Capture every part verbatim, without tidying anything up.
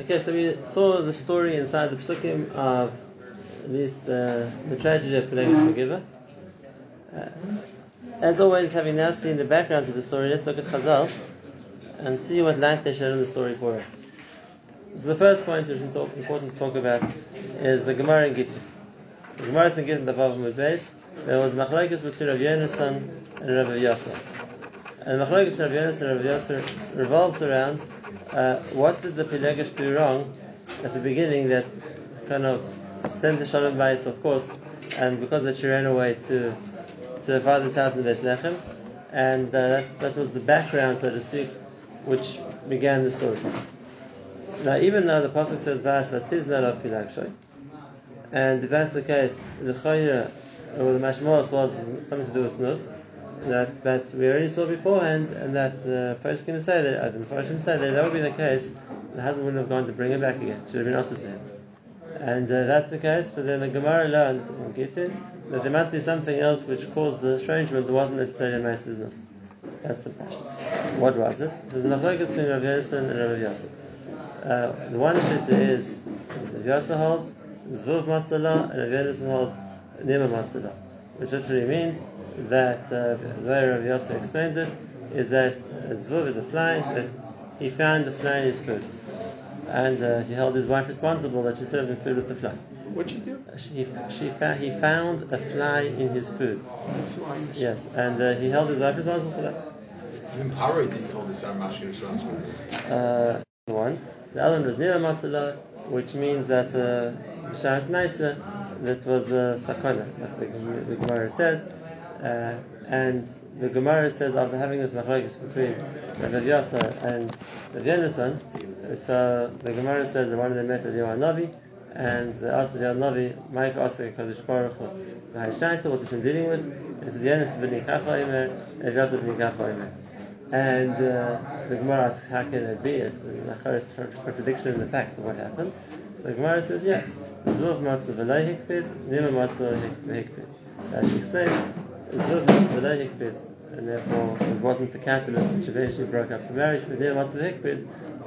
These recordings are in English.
Okay, so we saw the story inside the Pesukim of at least uh, the tragedy of Pelekesh BaGivah. Uh, as always, having now seen the background to the story, let's look at Chazal and see what light they shed on the story for us. So the first point which is important to talk about is the Gemara in Gittin. The Gemara in Gittin, the Vav Amud Beis, there was machlokes between Rav Yehuda and Rav Yossi. And machlokes Rav Yehuda and Rav Yossi revolves around uh, what did the Pilegesh do wrong at the beginning that kind of sent the Shalom Bayis off course, and because that she ran away to to her father's house in Beis Lechem, and uh, that that was the background, so to speak, which began the story. Now, even though the pasuk says "Ba'as latizna la pilagshay," and if that's the case, the chayra or the mashma'os was something to do with nuss that that we already saw beforehand, and that uh, the Pesukim can say that uh, the Mefarshim say that that would be the case. The husband wouldn't have gone to bring her back again; she would have been asked to him. And uh, that's the case. So then the Gemara learns in Gittin that there must be something else which caused the estrangement that wasn't necessarily a Meis's nuss. That's the Pashtus. What was it? There's an machlokes between Rav Yehuda and Rav Yossi. Uh, the one Shita is Rav Yossi holds Zvuv Matzala, and Rav Yehuda holds Nima Matzala, which literally means that uh, the way Rav Yossi explains it is that Zvuv is a fly that he found the fly in his food, and uh, he held his wife responsible that she served him food with the fly. What did she do? She, she fa- he found a fly in his food. Yes, and uh, he held his wife responsible for that. Even Paro didn't hold his wife responsible. Uh, the one, the other one was Nira Matzala, which means that Mishas uh, Meisa, that was uh, Sakona, like the, the Gemara says, uh, and the Gemara says after having this machlokes between Rav Yossi and Rav Yehuda. So the Gemara says that one of them met with Aviyanavi, and they asked Aviyanavi, Mike asked the Kodesh Baruch Hu, Shita, what is he dealing with? He says, Yehuda ben Nikacha Omer, Aviyasa ben Nikacha Omer. And uh, the Gemara asks, how can it be? It's a contradiction in the facts of what happened. The Gemara says, yes, Zvuv Matzala v'lo hikbid, Nima Matzala v'hikbid. As she explained, Zvuv Matzala v'lo hikbid, and therefore it wasn't the catalyst which eventually broke up the marriage, but Nima Matzala v'hikbid,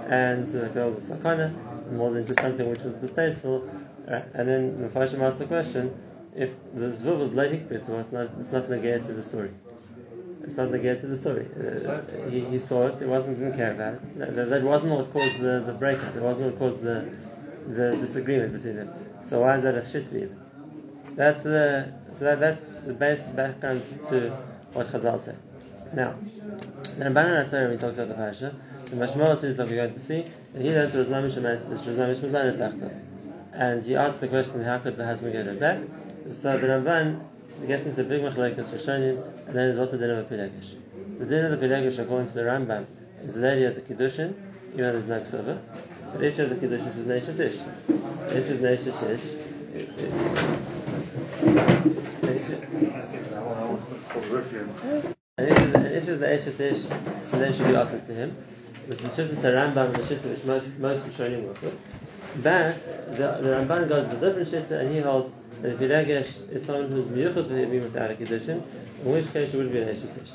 and the girls are sakana, more than just something which was distasteful. Right. And then the Mefarshim asked the question: if the zvuv was lo hikbid, so it's not it's not negated to the story. It's not negated to the story. Uh, he, he saw it. He wasn't didn't care about it. That, that wasn't what caused the, the breakup. It wasn't what caused the the disagreement between them. So why is that a shita even? That's the so that, that's the base background to what Chazal said. Now, the Ramban when he talks about the parasha, the mashma'os is that we're going to see, and he learned to Roslamish Maslana, and he asked the question, how could the husband get her back? So the Ramban gets into a big machlechus Rishonim, and that is what's the din of a Pelekesh. The din of the Pelekesh, according to the Ramban, is the lady has a Kiddushin, even though there's no ksuba, but if she has a Kiddushin, she's Neishasish. If she's Neishasish, and if she's the eshes ish, so then she'll be asked to him. Which is the Shita Rambam and the Shita which most, most Rishonim work with. But the, the Ramban goes to a different Shita, and he holds that the Pelekesh is someone who is miyuchad b'hibim without a Kiddushin, in which case it would be an eshes ish.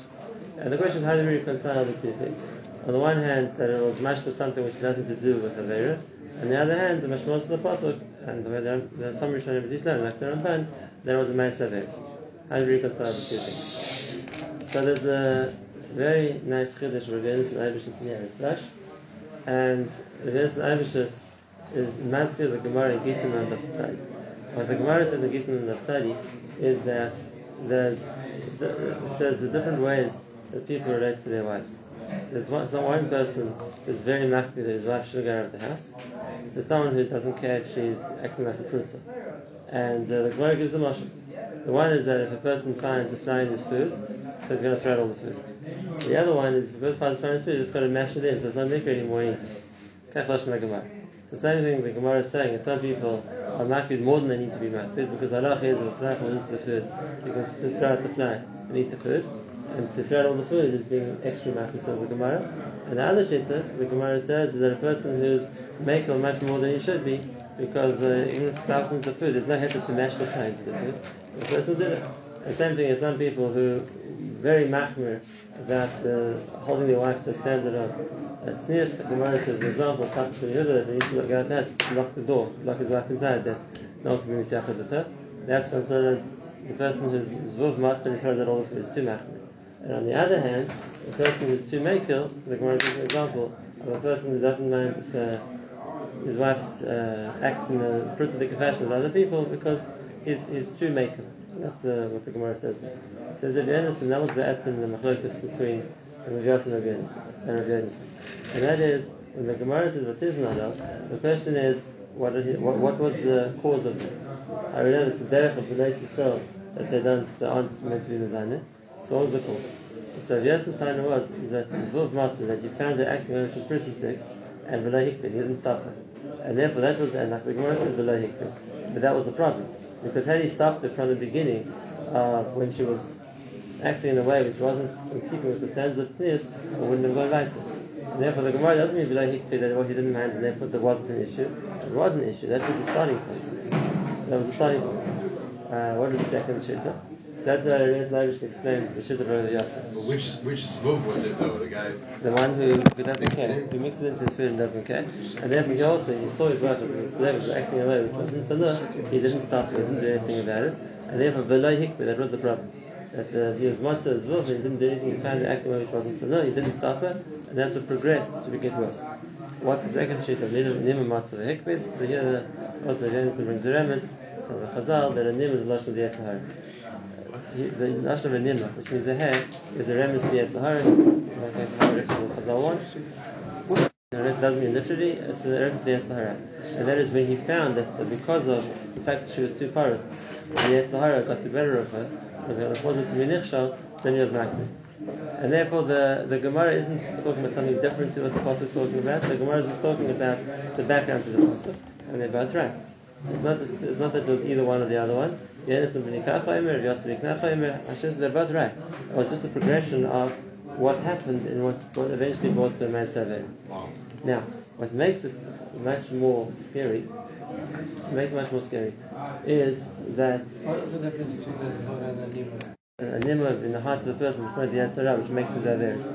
And the question is, how do we reconcile the two things? On the one hand, that it was mashma something which has nothing to do with Avera, and on the other hand, the mashma'os of the pasuk, and the way that some Rishonim at least learn, like the Ramban, there was a ma'aseh Avera. How do we reconcile the two things? So there's a very nice chiddush of Rav Yehuda and Abaye in the Aristosh, and Rav Yehuda is masked the Gemara in Gittin and Daptati. What the Gemara says in Gittin and Daptati is that there's it says the different ways that people relate to their wives. There's one, so one person who's very makhid that his wife should go out of the house. There's someone who doesn't care if she's acting like a pruta, and uh, the Gemara gives a mashal. The one is that if a person finds a fly in his food, so he's going to throw out all the food. The other one is, if you both find the final spirit, you just got to mash it in, so it's not liquid anymore. It's the same thing the Gemara is saying, that some people are makhid more than they need to be makhid, because halacha is, if a fly falls into the food, you can just throw out the fly and eat the food, and to throw out all the food is being extra makhid, says the Gemara. And the other shita, the Gemara says, is that a person who's makhid much more than he should be, because uh, even if a fly falls into the food, there's no heter to mash the fly into the food, the person will do that. The same thing as some people who very machmir about uh, holding their wife to a standard of tznius. The Gemara says, the example of Rav Yehuda, he used to go out and lock the door, lock his wife inside, that no one can be mishachad with her. That's considered the person who's Zvuv Matzala, he throws out all the food, is too machmir. And on the other hand, the person who's too makil, the Gemara gives an example of a person who doesn't mind if uh, his wife uh, acts in a pretty fashion with other people because he's, he's too makil. That's uh, what the Gemara says. It says Rav Yossi, and that was the atzim and the machlokes between Rav Yossi and Rav Yossi, and Rav Yossi. And that is, when the Gemara says what is nadal, the question is, what, did he, what, what was the cause of it? I realize it's the derech of the Beis Lechem that they don't, they aren't meant to be mezaneh. So what was the cause? So Rav Yosi's time was is that Zvuv Matzala, that you found her acting on a pretty stick, and below hikbid, he didn't stop her. And therefore that was, and like the Gemara says, below hikbid. But that was the problem. Because had he stopped her from the beginning, uh, when she was acting in a way which wasn't in keeping with the standards of tznius, it wouldn't have gone right. And therefore the Gemara doesn't mean below hikbid that he didn't mind, and therefore there wasn't an issue. It was an issue. That was the starting point. That was the starting point. Uh, what was the second Shita? So that's what I realized explains the Shita of Rav Yossi. But which which zvuv was it though? The guy, the one who, who doesn't care, who mixes into his food and doesn't care. And then he also he saw his wife was acting away, which wasn't so look. He didn't stop. He didn't do anything about it. And therefore below hikbid, that was the problem. That uh, he was matzah zvuv and he didn't do anything. He found the acting away which wasn't so look. He didn't stop her, and that's what progressed to get worse. What's the second sheet of nima matzah hikbid? So here also Jensen brings the remes from the Chazal that a nim is a lashon of the Yetzirah. He, the lashon of a nimla, which means a hair, is a remes to the Yetzirah, like how the Chazal wants. The rest doesn't mean literally, it's the rest of the Yetzirah. And that is when he found that because of the fact that she was too parrot, the Yetzirah got the better of her, was going to cause it to be nichshal, then he was machmir. And therefore the, the Gemara isn't talking about something different to what the pasuk is talking about. The Gemara is just talking about the background to the pasuk, and they're both right. It's not, this, it's not that it was either one or the other one. They're both right. It was just a progression of what happened and what, what eventually brought to a man's salvation. Wow. Now, what makes it much more scary, makes it much more scary, is that. What is the difference between this and the nimra? A nimra in the heart of a person is probably the Yetzirah, which makes it diverse.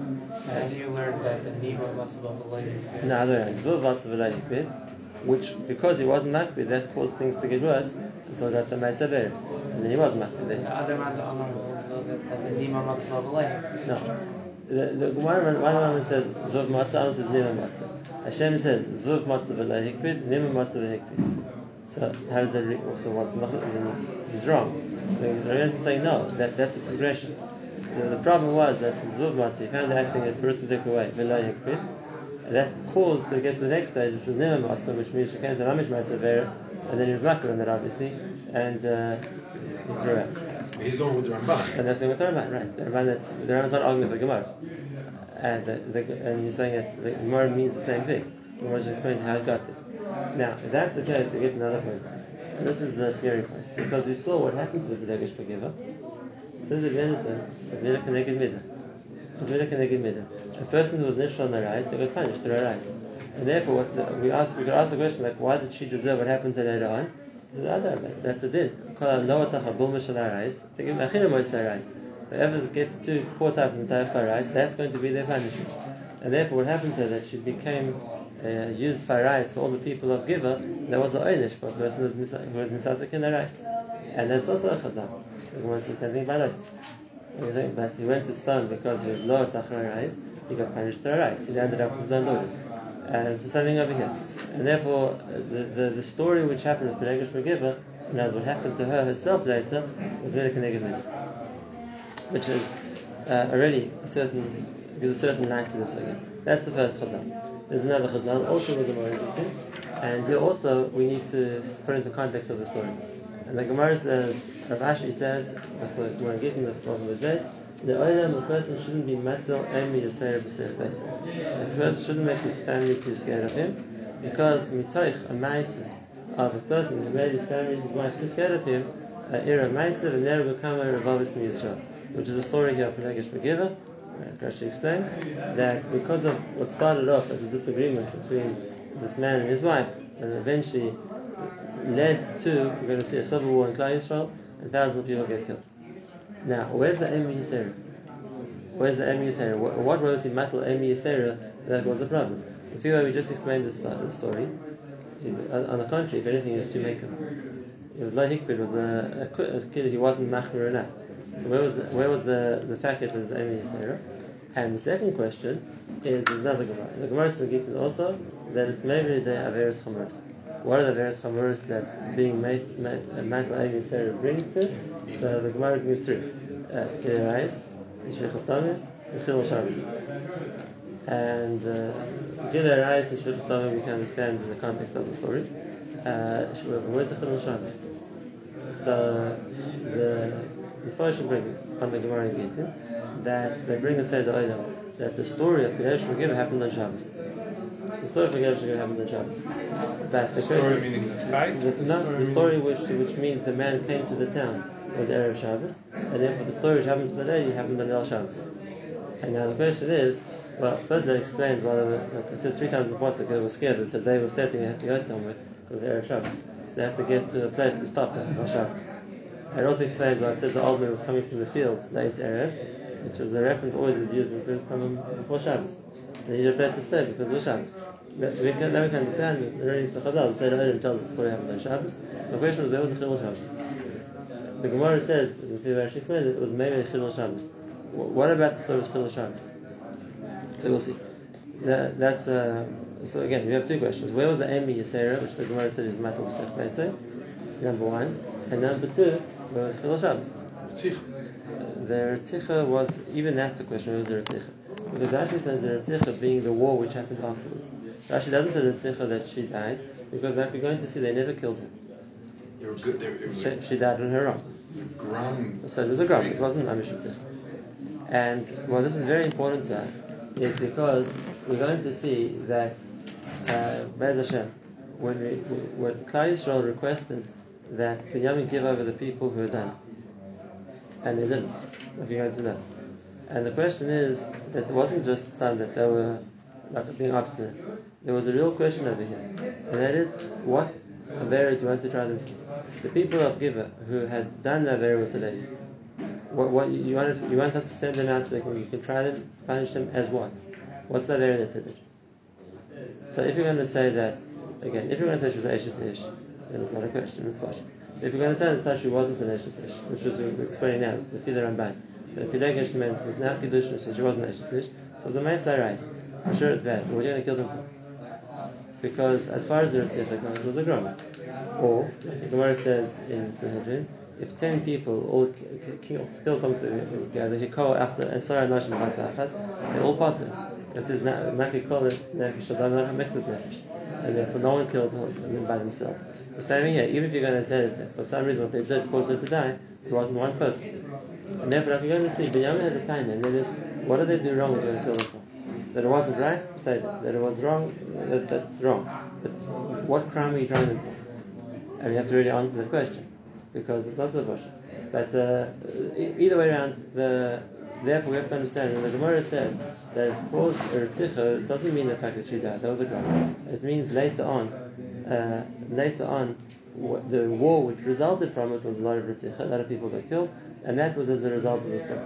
So, how do you learn that the nimra lots of overlaying? No, I don't know. It's lots of overlaying a bit. Which, because he wasn't machbid, that caused things to get worse until got to Meisaber. And then he was machbid. The other man, the honor holds though that the Nima Matzah of the life. No. The Gemara, one woman says, Zvuv Matzah, others says Nima Matzah. Hashem says, Zvuv Matzah v'la hikbid, Nima Matzah v'la hikbid. So, how does that re- also what's not? He's wrong. So, Rav Yossi saying, no, that, that's a progression. The, the problem was that Zvuv Matzah, he found acting in a parasitic way, v'la hikbid. And that caused to get to the next stage, which was nimah matzah, which means she came to Mamish Ma'asavera, and then he was makar on that obviously, and uh, he threw out. He's going with the Ramban. And that's going with the Ramban, right? The Ramban, that's, the Ramban's not arguing with the Gemara, and the, the, and he's saying that the Gemara means the same thing. The Gemara just explained how it got there. Now, if that's the case, we get to another point, and this is the scary point because we saw what happened to the Pilegesh BaGivah. So the Gemara is made a connected midah. A person who was nifshal on her eyes, they got punished through her eyes. And therefore, what the, we ask, we could ask the question like, why did she deserve what happened to her later on? The other, that's a din. Call her lower tachah bulmish on her eyes. They give makhid moist her eyes. Whoever gets to four types of her eyes, that's going to be their punishment. And therefore, what happened to her that she became uh, used by her eyes for all the people of Giva. That was the oynish for a person who was, mis- was misasak in her eyes, and that's also a chazal. The Gemara says something by that. But he went to stone because he was low at Zacharias, he got punished to arise. He ended up with his own daughters. And it's the same thing over here. And therefore, the, the, the story which happened with Pelekesh BaGivah, and as what happened to her herself later, was very connected. Which is uh, already a certain, gives a certain light to this again. That's the first Chazal. There's another Chazal, also with the Gemara Gittin. And here also, we need to put into context of the story. And the Gemara says, Rav Ashi says, also Gemara Gittin, the problem with this, the oilam, a person shouldn't be matzel, emi yosei b'seir b'seir. A person shouldn't make his family too scared of him, because mitoich, a ma'aseh, of a person who made his family his wife too scared of him, ira ma'aseh v'nera b'kama revavis miyisrael, which is a story here of Pelekesh BaGivah. Rashi explains that because of what started off as a disagreement between this man and his wife, and eventually led to, we're going to see a civil war in Klal Yisrael, and thousands of people get killed. Now, where's the Emi Yisrael? Where's the Am Yisera? What, what was the Matal Am Yisera that was the problem? If you were, we just explained this, uh, this story. It, on, on the contrary, if anything, it was to make him. It was low hikbid, it was a, a, a kid, he wasn't machmir enough. So where was the, where was the, the fact that it was Am Yisera? And the second question is another Gemara. The Gemara is Gittin also that it's maybe the Averis Chomeros. What are the various Chomeros that being made, made uh, Matal Am Yisera brings to? So the Gemara gives three. Kiddushin, Ishlechostomi, and Chilul Shabbos. And Gilei Reis and Ishlechostomi we can understand in the context of the story. Uh, where's the Chilul Shabbos? So the before I should bring on the Gemara in Gittin, that they bring a Seder Olam that the story of Pilegesh BaGivah happened on Shabbos. The story of Pilegesh BaGivah happened on Shabbos. But the, the story question, meaning the fight. The, the, story, the story which which means the man came to the town was Erev Shabbos, and therefore the story which happened to the lady happened on El Shabbos. And now the question is, well, first that explains why the, like it says three times in the pasuk they were scared that the day was setting and had to go somewhere because Erev Shabbos, so they had to get to a place to stop at El Shabbos. It also explains why it says the old man was coming from the fields, Nais Erev, which is a reference always is used before Shabbos. They need a place to stay because of Shabbos. That's, we can, now we can understand it. The Chazal, the Seder tells us the story happened on Shabbos. The question is where was the Chilul Shabbos? The Gemara says, the Pelekesh explains it was maybe a Chilul Shabbos. What about the story of Chilul Shabbos? So we'll see. That, that's uh, so again we have two questions. Where was the Am Yisera, which the Gemara said is Matal B'Sech Meisei? Number one, and number two, where was Chilul Shabbos? Uh, the Retzicha was even that's the question. Where was the Retzicha? Because Rashi says the Retzicha being the war which happened afterwards. Rashi doesn't say the Retzicha that she died because like we're going to see they never killed her. They were good, they were, was, she, she died on her own. So it was a gram, it wasn't a mishitzik. And well, this is very important to us, is because we're going to see that Beis Lechem, uh, when we, when Klal Yisrael requested that Binyamin give over the people who had done it, and they didn't. If you go to that, and the question is that it wasn't just time that they were like being obstinate. There was a real question over here, and that is what avera do you want to try them for? The people of Gibeah who had done the avera with the lady, what, what you want? You want us to send them out so that you can try them, punish them as what? What's the avera that they did? So if you're going to say that again, if you're going to say she was an eshes ish, then it's not a question. It's a question. If you're going to say that she wasn't an eshes ish, which was we're explaining now, the Fideh Ramban, the Pelekesh meant with now Kiddushin, so she wasn't an eshes ish. So it's a meisai rice. I'm sure it's bad. But what are you going to kill them for? Because as far as the Ritzicha goes, it was a groma. Or, like the Gemara says in Sanhedrin, if ten people all kill some to gather, they all parted. It says, and therefore no one killed him by himself. So same here, even if you're going to say that for some reason what they did caused her to die, it wasn't one person. And therefore, like you're going to see, Binyamin had a time, and that is, what did they do wrong with the Ritzicha? That it wasn't right, say that. That it was wrong, that, that's wrong. But what crime are you trying to do? And you have to really answer that question, because it's not so much. But uh, either way around, the, therefore we have to understand that the Gemara says that it caused a Ritzicha, it doesn't mean the fact that she died, that was a crime. It means later on, uh, later on, w- the war which resulted from it was a lot of Ritzicha, a lot of people got killed, and that was as a result of the story.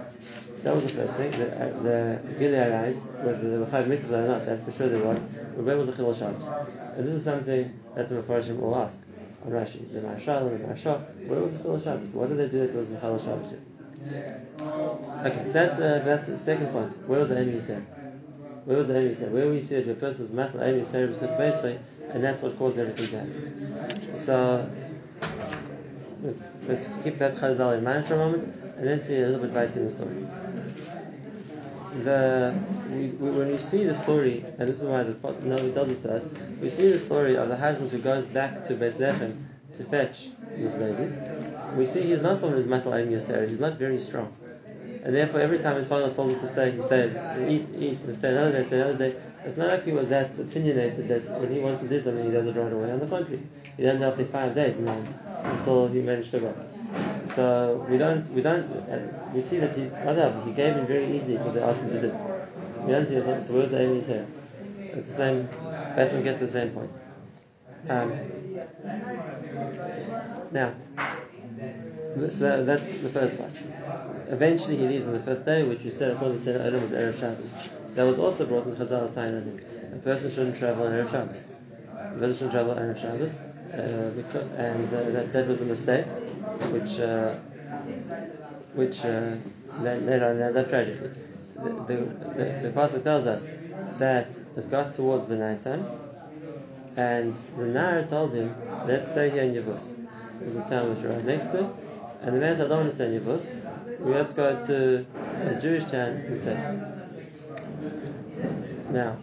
That was the first thing. The Gilead eyes, whether they were Chayav Mitzvah or not, that for sure there was. But where was the Chilul Shabbos? And this is something that the Mefarshim will ask on Rashi, the Marshal and the Marshal. Where was the Chilul Shabbos? What did they do that was the Chilul Shabbos? Okay, so that's uh, that's the second point. Where was the Am Yisera? Where was the Am Yisera? Where we see it, the first was Matal Am Yisera B'Sech, and that's what caused everything to happen. So let's let's keep that Chazal in mind for a moment, and then see a little bit bites in the story. The we, we, when we see the story, and this is why the Navi tells this to us, we see the story of the husband who goes back to Beis Lechem to fetch his lady. We see he's not someone who's Matal Am Yisera, he's not very strong, and therefore every time his father told him to stay, he stays. Eat, eat, and stay another day, stay another day. It's not like he was that opinionated that when he wants to do something, he does it right away. On the contrary, he doesn't have to five days and then, until he managed to go. So we don't, we don't, uh, we see that he, rather, he gave in very easy what they asked him to do. We don't see the same, so where's the Am Yisera? It's the same, Batman gets the same point. Um, now, So that's the first one. Eventually he leaves on the fifth day, which we said according to Seder Olam was Erev Shabbos. That was also brought in Chazal time. A person shouldn't travel on Erev Shabbos. A person shouldn't travel on Erev Shabbos. Uh, because, and uh, that, that was a mistake, which uh, which uh, led, led on another tragedy. The, the, the, the pasuk tells us that it got towards the night time, and the Nara told him, "Let's stay here in Yavuz." It was a town which we're right next to, and the man said, "I don't want to stay in Yavuz. We let's go to a Jewish town instead." Now,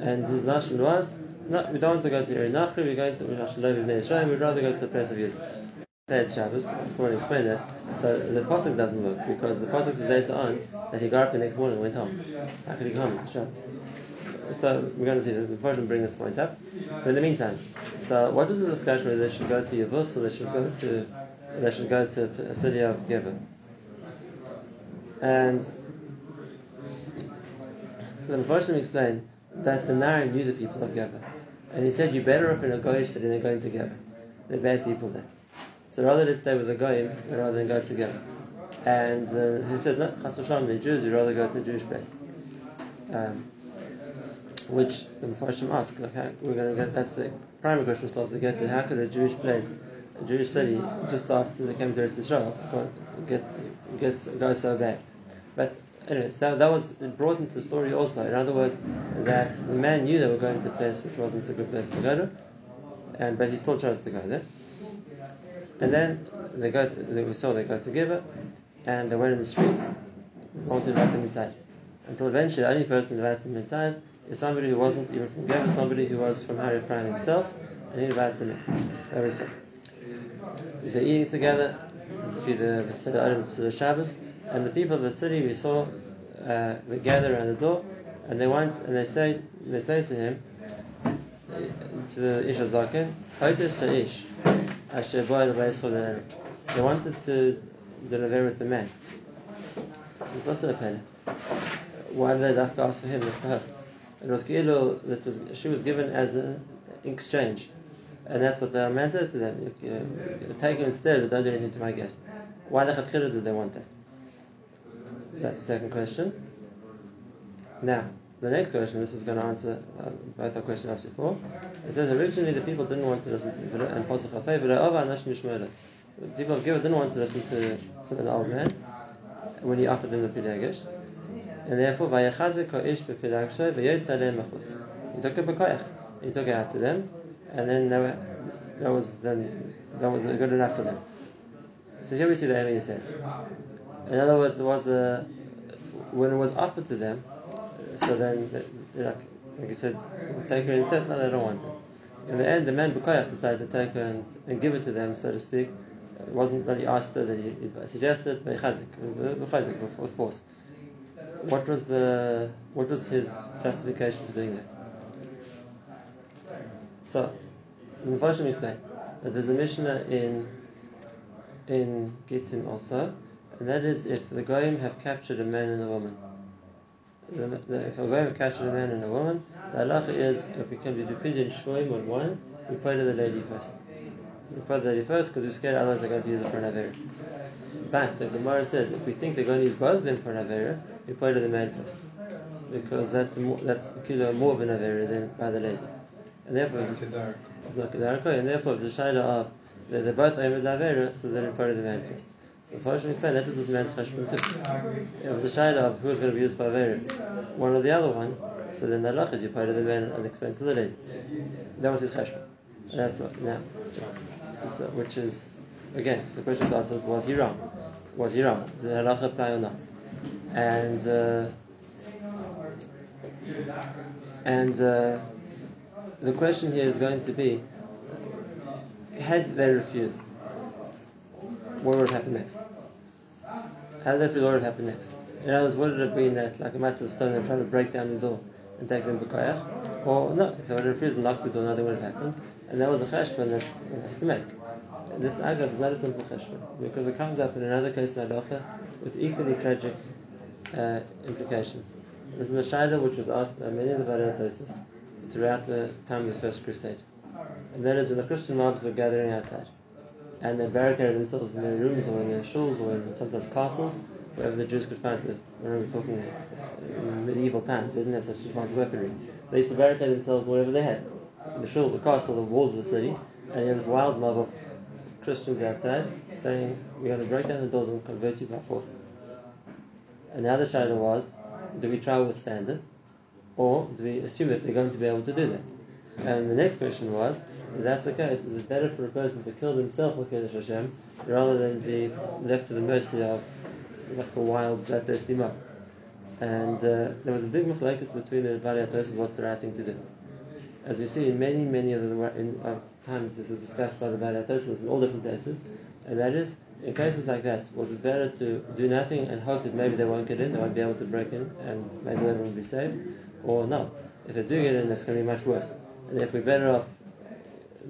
and his lashon was, "No, we don't want to go to Eri Nachri, we're going to Mishashalovi Bnei Yisrael, we'd rather go to the place of Yud." Say it's Shabbos, I just want to explain that. So the pasuk doesn't work, because the pasuk is later on that he got up the next morning and went home. How could he go home? It's Shabbos. So we're going to see, the Mepharshim bring this point up. But in the meantime, so what was the discussion whether they should go to Yavuz or they should go to they should go to a city of Geva? And the Mepharshim explained that the Nara knew the people of Geva. And he said, "You're better off in a Goyish city than going to Geva. They're bad people there. So rather let's stay with the Goyim rather than go to Geva." And uh, he said, "No, Chas v'Shalom, they're Jews, we'd rather go to a Jewish place." Um, which the Mepharshim asked, okay, we're going to get, that's the primary question we still have to get to, how could a Jewish place, a Jewish city, just after they came to Eretz Yisrael, get, get, go so bad? But anyway, so that was brought into the story also. In other words, that the man knew they were going to a place which wasn't a good place to go to, and but he still chose to go there. And then they go to, we saw they go to Geva, and they went in the streets, wanted to invite them inside. Until eventually, the only person who invites them inside is somebody who wasn't even from Geva, somebody who was from Hari Prime himself, and he invites them in. Every so. They're eating together through the Seder Olam to the Shabbos. And the people of the city we saw, uh, they gather around the door, and they want, and they say, they say to him, to the Ish Zaken, "Eshes ish, asher ba'al b'yisrael." They wanted to deliver with the man. It's also a pena. Why did they have to ask for him, not for her? It was kilo that was she was given as an exchange, and that's what the man says to them: you know, "Take him instead, but don't do anything to my guest." Why did they want that? That's the second question. Now, the next question, this is going to answer uh, both our questions asked before. It says originally the people didn't want to listen to the and pasuk hafei v'le'ova anashim yishmeru. The people of Geva didn't want to listen to, to the old man when he offered them the Pilegesh, and therefore vayechazik ha'ish b'pilegeshay v'yotze lehem machutz. He took it b'koyach. He took it out to them, and then they were, that was then that was good enough for them. So here we see the Aviyanavi Yosef. In other words, it was a, when it was offered to them, so then, like you said, take her instead. No, they don't want it. In the end, the man Bukoyach decided to take her and, and give it to them, so to speak. It wasn't that he asked her, that he, he suggested, but Chazik, with force. What was the, what was his justification for doing that? So, the Mepharshim explained that there's a Mishnah in in Gittin also. And that is if the Goyim have captured a man and a woman. The, the, if a Goyim have captured a man and a woman, the halacha is if we can be dependent in shvoim on one, we pray to the lady first. We pray to the lady first because we're scared others are going to use it for an avera. But the Gemara said if we think they're going to use both of them for an avera, we pray to the man first. Because that's more, that's a kilo more of an avera than by the lady. And therefore, it's not kedarko. And therefore, if the shayla of they're both aimed at avera, so then we pray to the man first. The Mepharshim explained that was this man's cheshbon too. It was a shayla of who was going to be used for avera, one or the other one. So then the halacha is you pay to the man at the expense of the lady. That was his cheshbon. That's what now, so, which is again the question was asked: was he wrong? Was he wrong? Did the halacha apply or not? And uh, and uh, the question here is going to be: had they refused, what would happen next? How did they feel what would happen next? In other words, would it have been that, like a massive stone, they're trying to break down the door and take them to B'koyach? Or no, if they would have refused and locked the door, nothing would have happened. And that was a cheshbon that one has to make. And this agav is not a simple cheshbon, because it comes up in another case in halacha with equally tragic uh, implications. This is a shayla which was asked by many of the Aviyanavi throughout the time of the First Crusade. And that is when the Christian mobs were gathering outside. and they barricaded themselves in their rooms or in their shuls or in sometimes castles, wherever the Jews could find it. Remember, we're talking in medieval times, they didn't have such advanced weaponry. They used to barricade themselves wherever they had, in the shul, the castle, the walls of the city, and you had this wild mob of Christians outside saying, "We're going to break down the doors and convert you by force." And the other shayla was, do we try to withstand it, or do we assume that they're going to be able to do that? And the next question was, if that's the case, is it better for a person to kill themselves with Kiddush Hashem rather than be left to the mercy of like a wild, bloodthirsty mob? And uh, there was a big machlokes between the Raviyas as to what's the right thing to do. As we see in many, many of the in, uh, times, this is discussed by the Raviyas in all different places, and that is, in cases like that, was it better to do nothing and hope that maybe they won't get in, they won't be able to break in, and maybe everyone will be saved? Or no, if they do get in, that's going to be much worse. And if we're better off,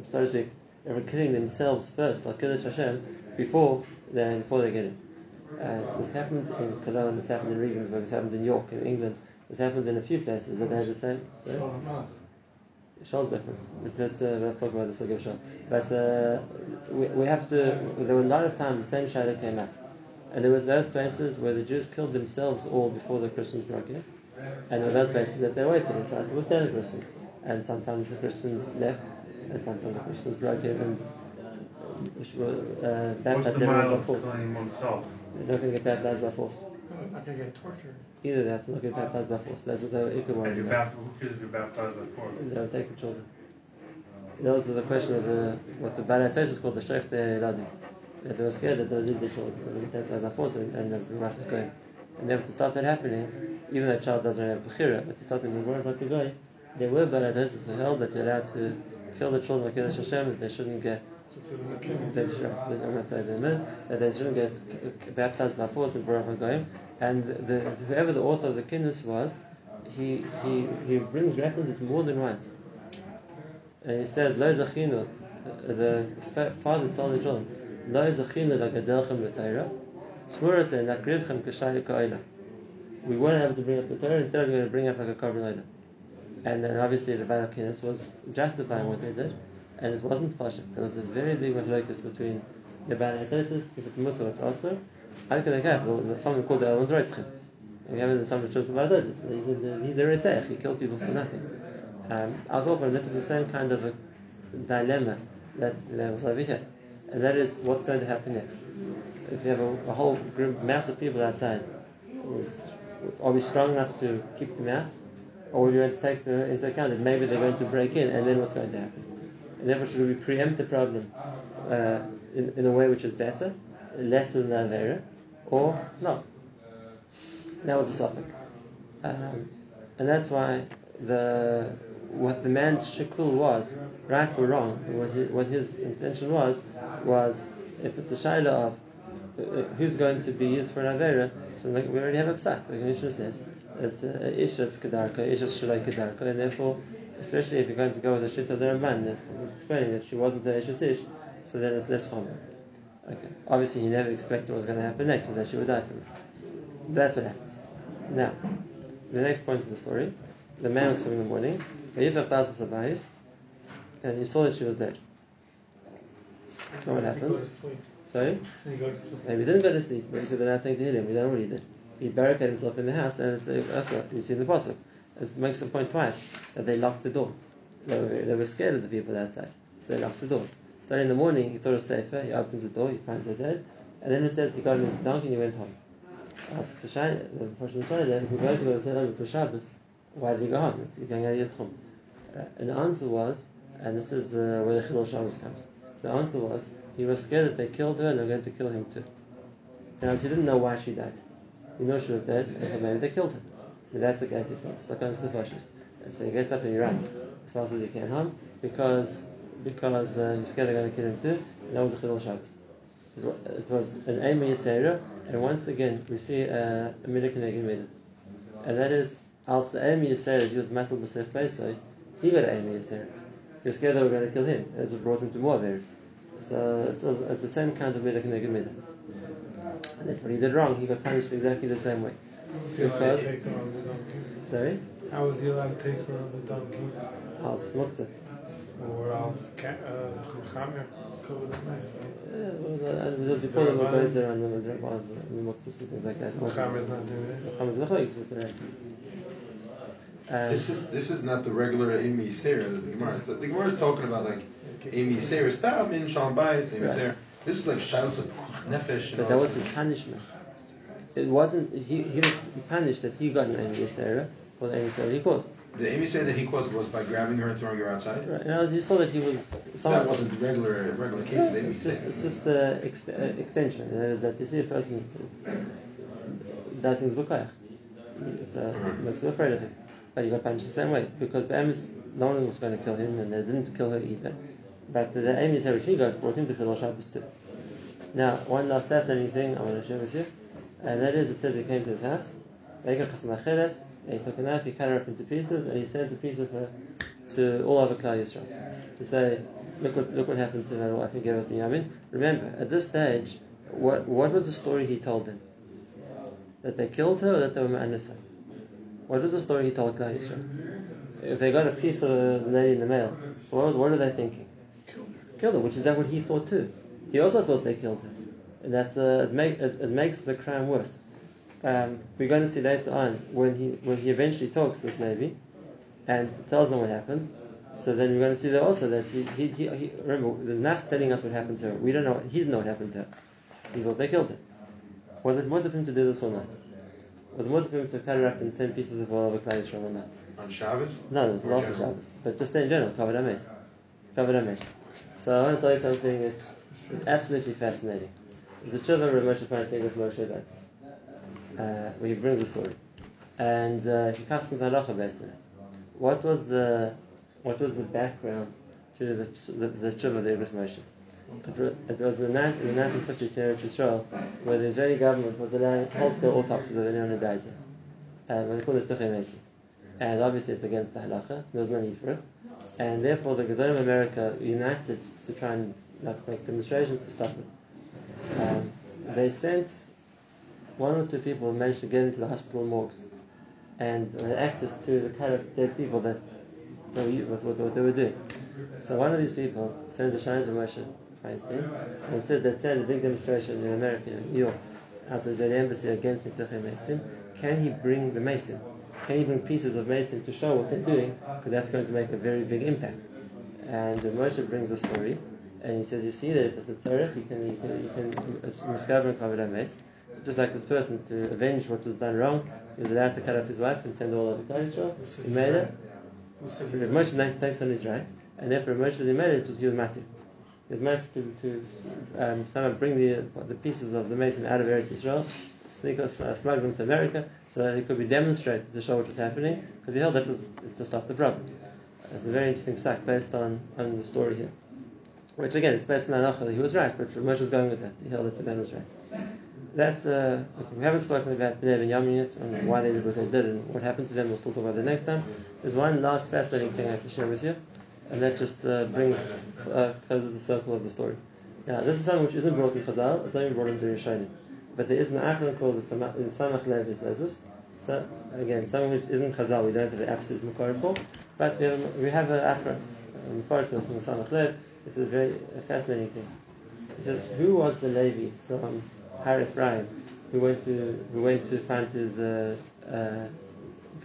so to speak, ever killing themselves first, like Kiddush Hashem, before they, before they get in. Uh, this happened in Cologne, this happened in Regensburg, this happened in York, in England, this happened in a few places that they had the same. Shul's different. Let's uh, we'll talk about this. I'll give a shot. But uh, we, we have to. There were a lot of times the same shayla came up, and there was those places where the Jews killed themselves all before the Christians broke in, and there were those places that they waited and started to withstand the Christians. And sometimes the Christians left, and sometimes the Christians broke in, and which were uh, baptized by force. They're not going to get baptized by force. I'm not going to get tortured. Either that, I'm not going to get baptized by force. That's what they were equal. And you're baptized by force. They would take the children. That was the question of the, what the Balei Torah is called, the Sheikh Ladi. That they were scared that they would lose their children. They would get baptized by force and the Ruach was going. And then to stop that happening, even though a child doesn't have Bechira, but to stop them, they weren't about to go. There were Balei Torah who held that you're allowed to kill the children of Kiddush Hashem that they shouldn't get. I'm not saying that they shouldn't get baptized by force in Baruch HaGoyim. And the, whoever the author of the kindness was, he he he brings references more than once. And he says, "Lo zachinu," the father told the children, "Lo zachinu lagadelchem b'Torah, shmurasei nakrivchem k'shayik ha'olah." We weren't able to bring up the Torah, instead we were going to bring up like a carbon olah. And then obviously the Baal HaKinnis was justifying what they did. And it wasn't fashion. There was a very big machlokes between the Balatosis, if it's mutter, it's also. How can they have someone called the Elon's Reitzchim? And we haven't some of the Balatosis. He's a Reitzach, he killed people for nothing. Um, I'll go from that to the same kind of a dilemma that there was over here. And that is what's going to happen next. If you have a, a whole group, mass of people outside, are we strong enough to keep them out? Or are we going to take the, into account that maybe they're going to break in and then what's going to happen? And therefore, should we preempt the problem uh, in, in a way which is better, less than the avera, or no? That was the topic, um, and that's why the what the man's shikul was, right or wrong, was it, what his intention was, was if it's a shayla of uh, who's going to be used for an avera, so like we already have a pasuk, like the Mishnah says, it's a ish that's kedarka, ish that's shalai kedarka, and therefore. Especially if you're going to go with a Shita of the Ramban, explaining that she wasn't an eshes ish, so then it's less harm. Okay. Obviously, he never expected what was going to happen next, and that she would die from it. That's what happens. Now, the next point of the story, the man wakes up in the morning, and he saw that she was dead. So what happens? Sorry? He go to sleep. Maybe he didn't go to sleep, but he said, "There's nothing to hit him." We don't know what he did. He barricaded himself in the house, and it's also, you see in the pasuk. It makes a point twice that they locked the door. They were, they were scared of the people outside, so they locked the door. So in the morning, he thought it was safer. He opens the door, he finds her dead, and then it says he got in his donkey and he went home. Asks the shayla, the person of the shayla, who goes to go to the home to Shabbos, why did he go home? He's going out of Yitzchum. And the answer was, and this is the, where the Chilul Shabbos comes. The answer was he was scared that they killed her and they were going to kill him too. Now he didn't know why she died. He knew she was dead, and so maybe they killed her. But that's the case, it was. And so he gets up and he runs as fast as he can home because because uh, he's scared they're going to kill him too. And that was a Chilul Shabbos. It was an Eimah Yisera, and once again we see a Midah Keneged Midah, and that is, as the Eimah Yisera, he was Matal B'Sef Beisoi, he got an Eimah Yisera. He was scared they were going to kill him, and it brought him to more errors. So it's, it's the same kind of Midah Keneged Midah, and if he did wrong, he got punished exactly the same way. Because, sorry? How was he allowed to take her on the donkey? I was smoked it. Or else uh, Chachamim. Yeah, those who follow the Baal there and the Rabbans and the Machlechus and things like that. Chacham is not doing this. Chacham is machlokes with the rest. Um, this is this is not the regular Amy Yisera that the Gemara is. The Gemara is talking about like Amy Yisera stop in Shalom Bayis Amy Yisera. This is like Shalos of Nefesh. But that was his punishment. It wasn't he. He was punished that he got an Amy Yisera for the Amy Yisera he caused. The Amy Yisera that he caused was by grabbing her and throwing her outside. Right. Now you saw that he was. That wasn't the regular regular case of Amy Yisera. It's just it's just the ex- uh, extension. That is that you see a person does things bukayach. So it makes you afraid of him. But he got punished the same way because the Amos, no one was going to kill him, and they didn't kill her either. But the Amos that she got brought him to kill Shabbos too. Now, one last fascinating thing I want to share with you, and that is, it says he came to his house, they got chasmacheres, he took a knife, he cut her up into pieces, and he sent a piece of her to all over Klal Yisrael to say, look what look what happened to my wife and gave up Binyamin. Remember, at this stage, what what was the story he told them? That they killed her, or that they were ma'anisa? What was the story he told Klal Yisrael? If they got a piece of the lady in the mail, so what, was, what were they thinking? Killed her. Killed her, which is that what he thought too. He also thought they killed her. And that's uh, it, make, it, it makes the crime worse. Um, we're going to see later on when he when he eventually talks to this lady and tells them what happens. So then we're going to see there also that he he, he, he remember the naf's telling us what happened to her. We don't know. He didn't know what happened to her. He thought they killed her. Was it more of him to do this or not? Was it more for him to cut it up in ten pieces of all of a Klal or not? On Shabbos? No, it was not on Shabbos. But just in general, Kavod HaMeis. Kavod HaMeis. So I want to tell you something that is absolutely fascinating. There's a children of Moshe Pines English Moshe Pines, where he brings a story. And uh, he passed him the halacha based on it. What was the what was the background to the the, the children of the English Moshe? It was in the nineteen fifties here in Israel where the Israeli government was allowing wholesale autopsies of anyone who died here. Um, they called it Tuchei Mesi. And obviously it's against the halacha, there was no need for it. And therefore the Gedolim of America united to try and like, make demonstrations to stop it. Um, they sent one or two people who managed to get into the hospital morgues and had access to the kind of dead people that they were, what, what they were doing. So one of these people sends a shayna to Moshe. And it says they planned a big demonstration in America, in New York, outside the embassy against the Nituchei Meisim. Can he bring the Meisim? Can he bring pieces of Meisim to show what they're doing? Because that's going to make a very big impact. And Moshe brings the story, and he says, you see that if it's a tzarech, you can, you can, you can miskaber and kavod hameis. Just like this person, to avenge what was done wrong, he was allowed to cut up his wife and send all over to Israel. He made it. Moshe ninety takes on his right, and therefore Moshe says he made it, it was Yud It's meant to, to um, somehow bring the the pieces of the Mason out of Eretz Israel, uh, smuggle them to America, so that it could be demonstrated to show what was happening, because he held that was to stop the problem. It's a very interesting pasuk based on, on the story here, which again is based on halacha that he was right, but Moshe was going with that. He held that the man was right. That's uh, we haven't spoken about Bnei Binyamin yet and why they did what they did and what happened to them. We'll still talk about that next time. There's one last fascinating thing I have to share with you. And that just uh, brings, uh, closes the circle of the story. Now, this is something which isn't brought in Chazal, it's not even brought in the Rishonim. But there is an acronym called the Samach Levis Lezus. So, again, something which isn't Chazal, we don't have an absolute Makar for. But we have, we have an acronym, unfortunately, in the Samach Lev. This is a very fascinating thing. He said, who was the Levi from Har Ephraim who went to who went to find his uh, uh,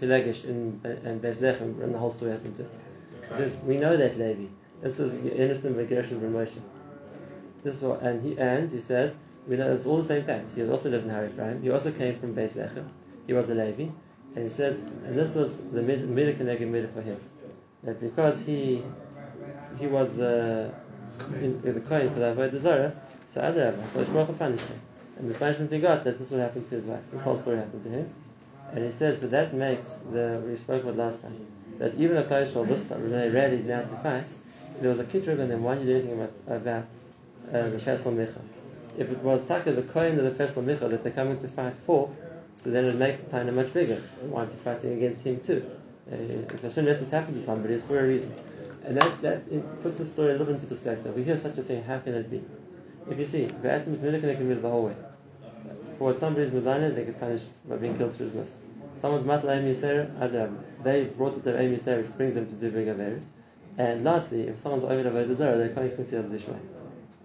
Pilegesh in Beis Lechem, and the whole story happened to him? It says, we know that Levi. This was innocent by Gershon ben Moshe. This was, and he and he says, we know it's all the same facts. He also lived in Har Ephraim. He also came from Beis Lechem. He was a Levi, and he says, and this was the midah keneged midah for him, that because he he was uh, in, in the coin for the Avodah Zarah, so other Avodah Zarah punished him, and the punishment he got that this would happen to his wife. This whole story happened to him, and he says, but that makes the we spoke about last time. That even the Klal Yisrael this time, when they rallied now to fight, there was a kitrug on them. Why didn't you do anything about, about uh, the Fesel Micha? If it was Taka, the coin of the Fesel Micha that they're coming to fight for, so then it makes the Tana much bigger. Why aren't you fighting against him too? Uh, if Hashem lets this happen to somebody, it's for a reason. And that, that it puts the story a little into perspective. We hear such a thing, how can it be? If you see, the Atom is Milik and they can move the whole way. For what somebody's Mizana, they get punished by being killed through his nose. Someone's matla Amy Yisera, they brought us their Amy Yisera, which brings them to do big averis. And lastly, if someone's over Avodah Zarah, they can't experience the Lishma.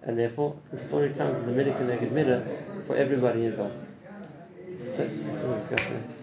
And therefore, the story counts as a medical naked minute for everybody involved. So,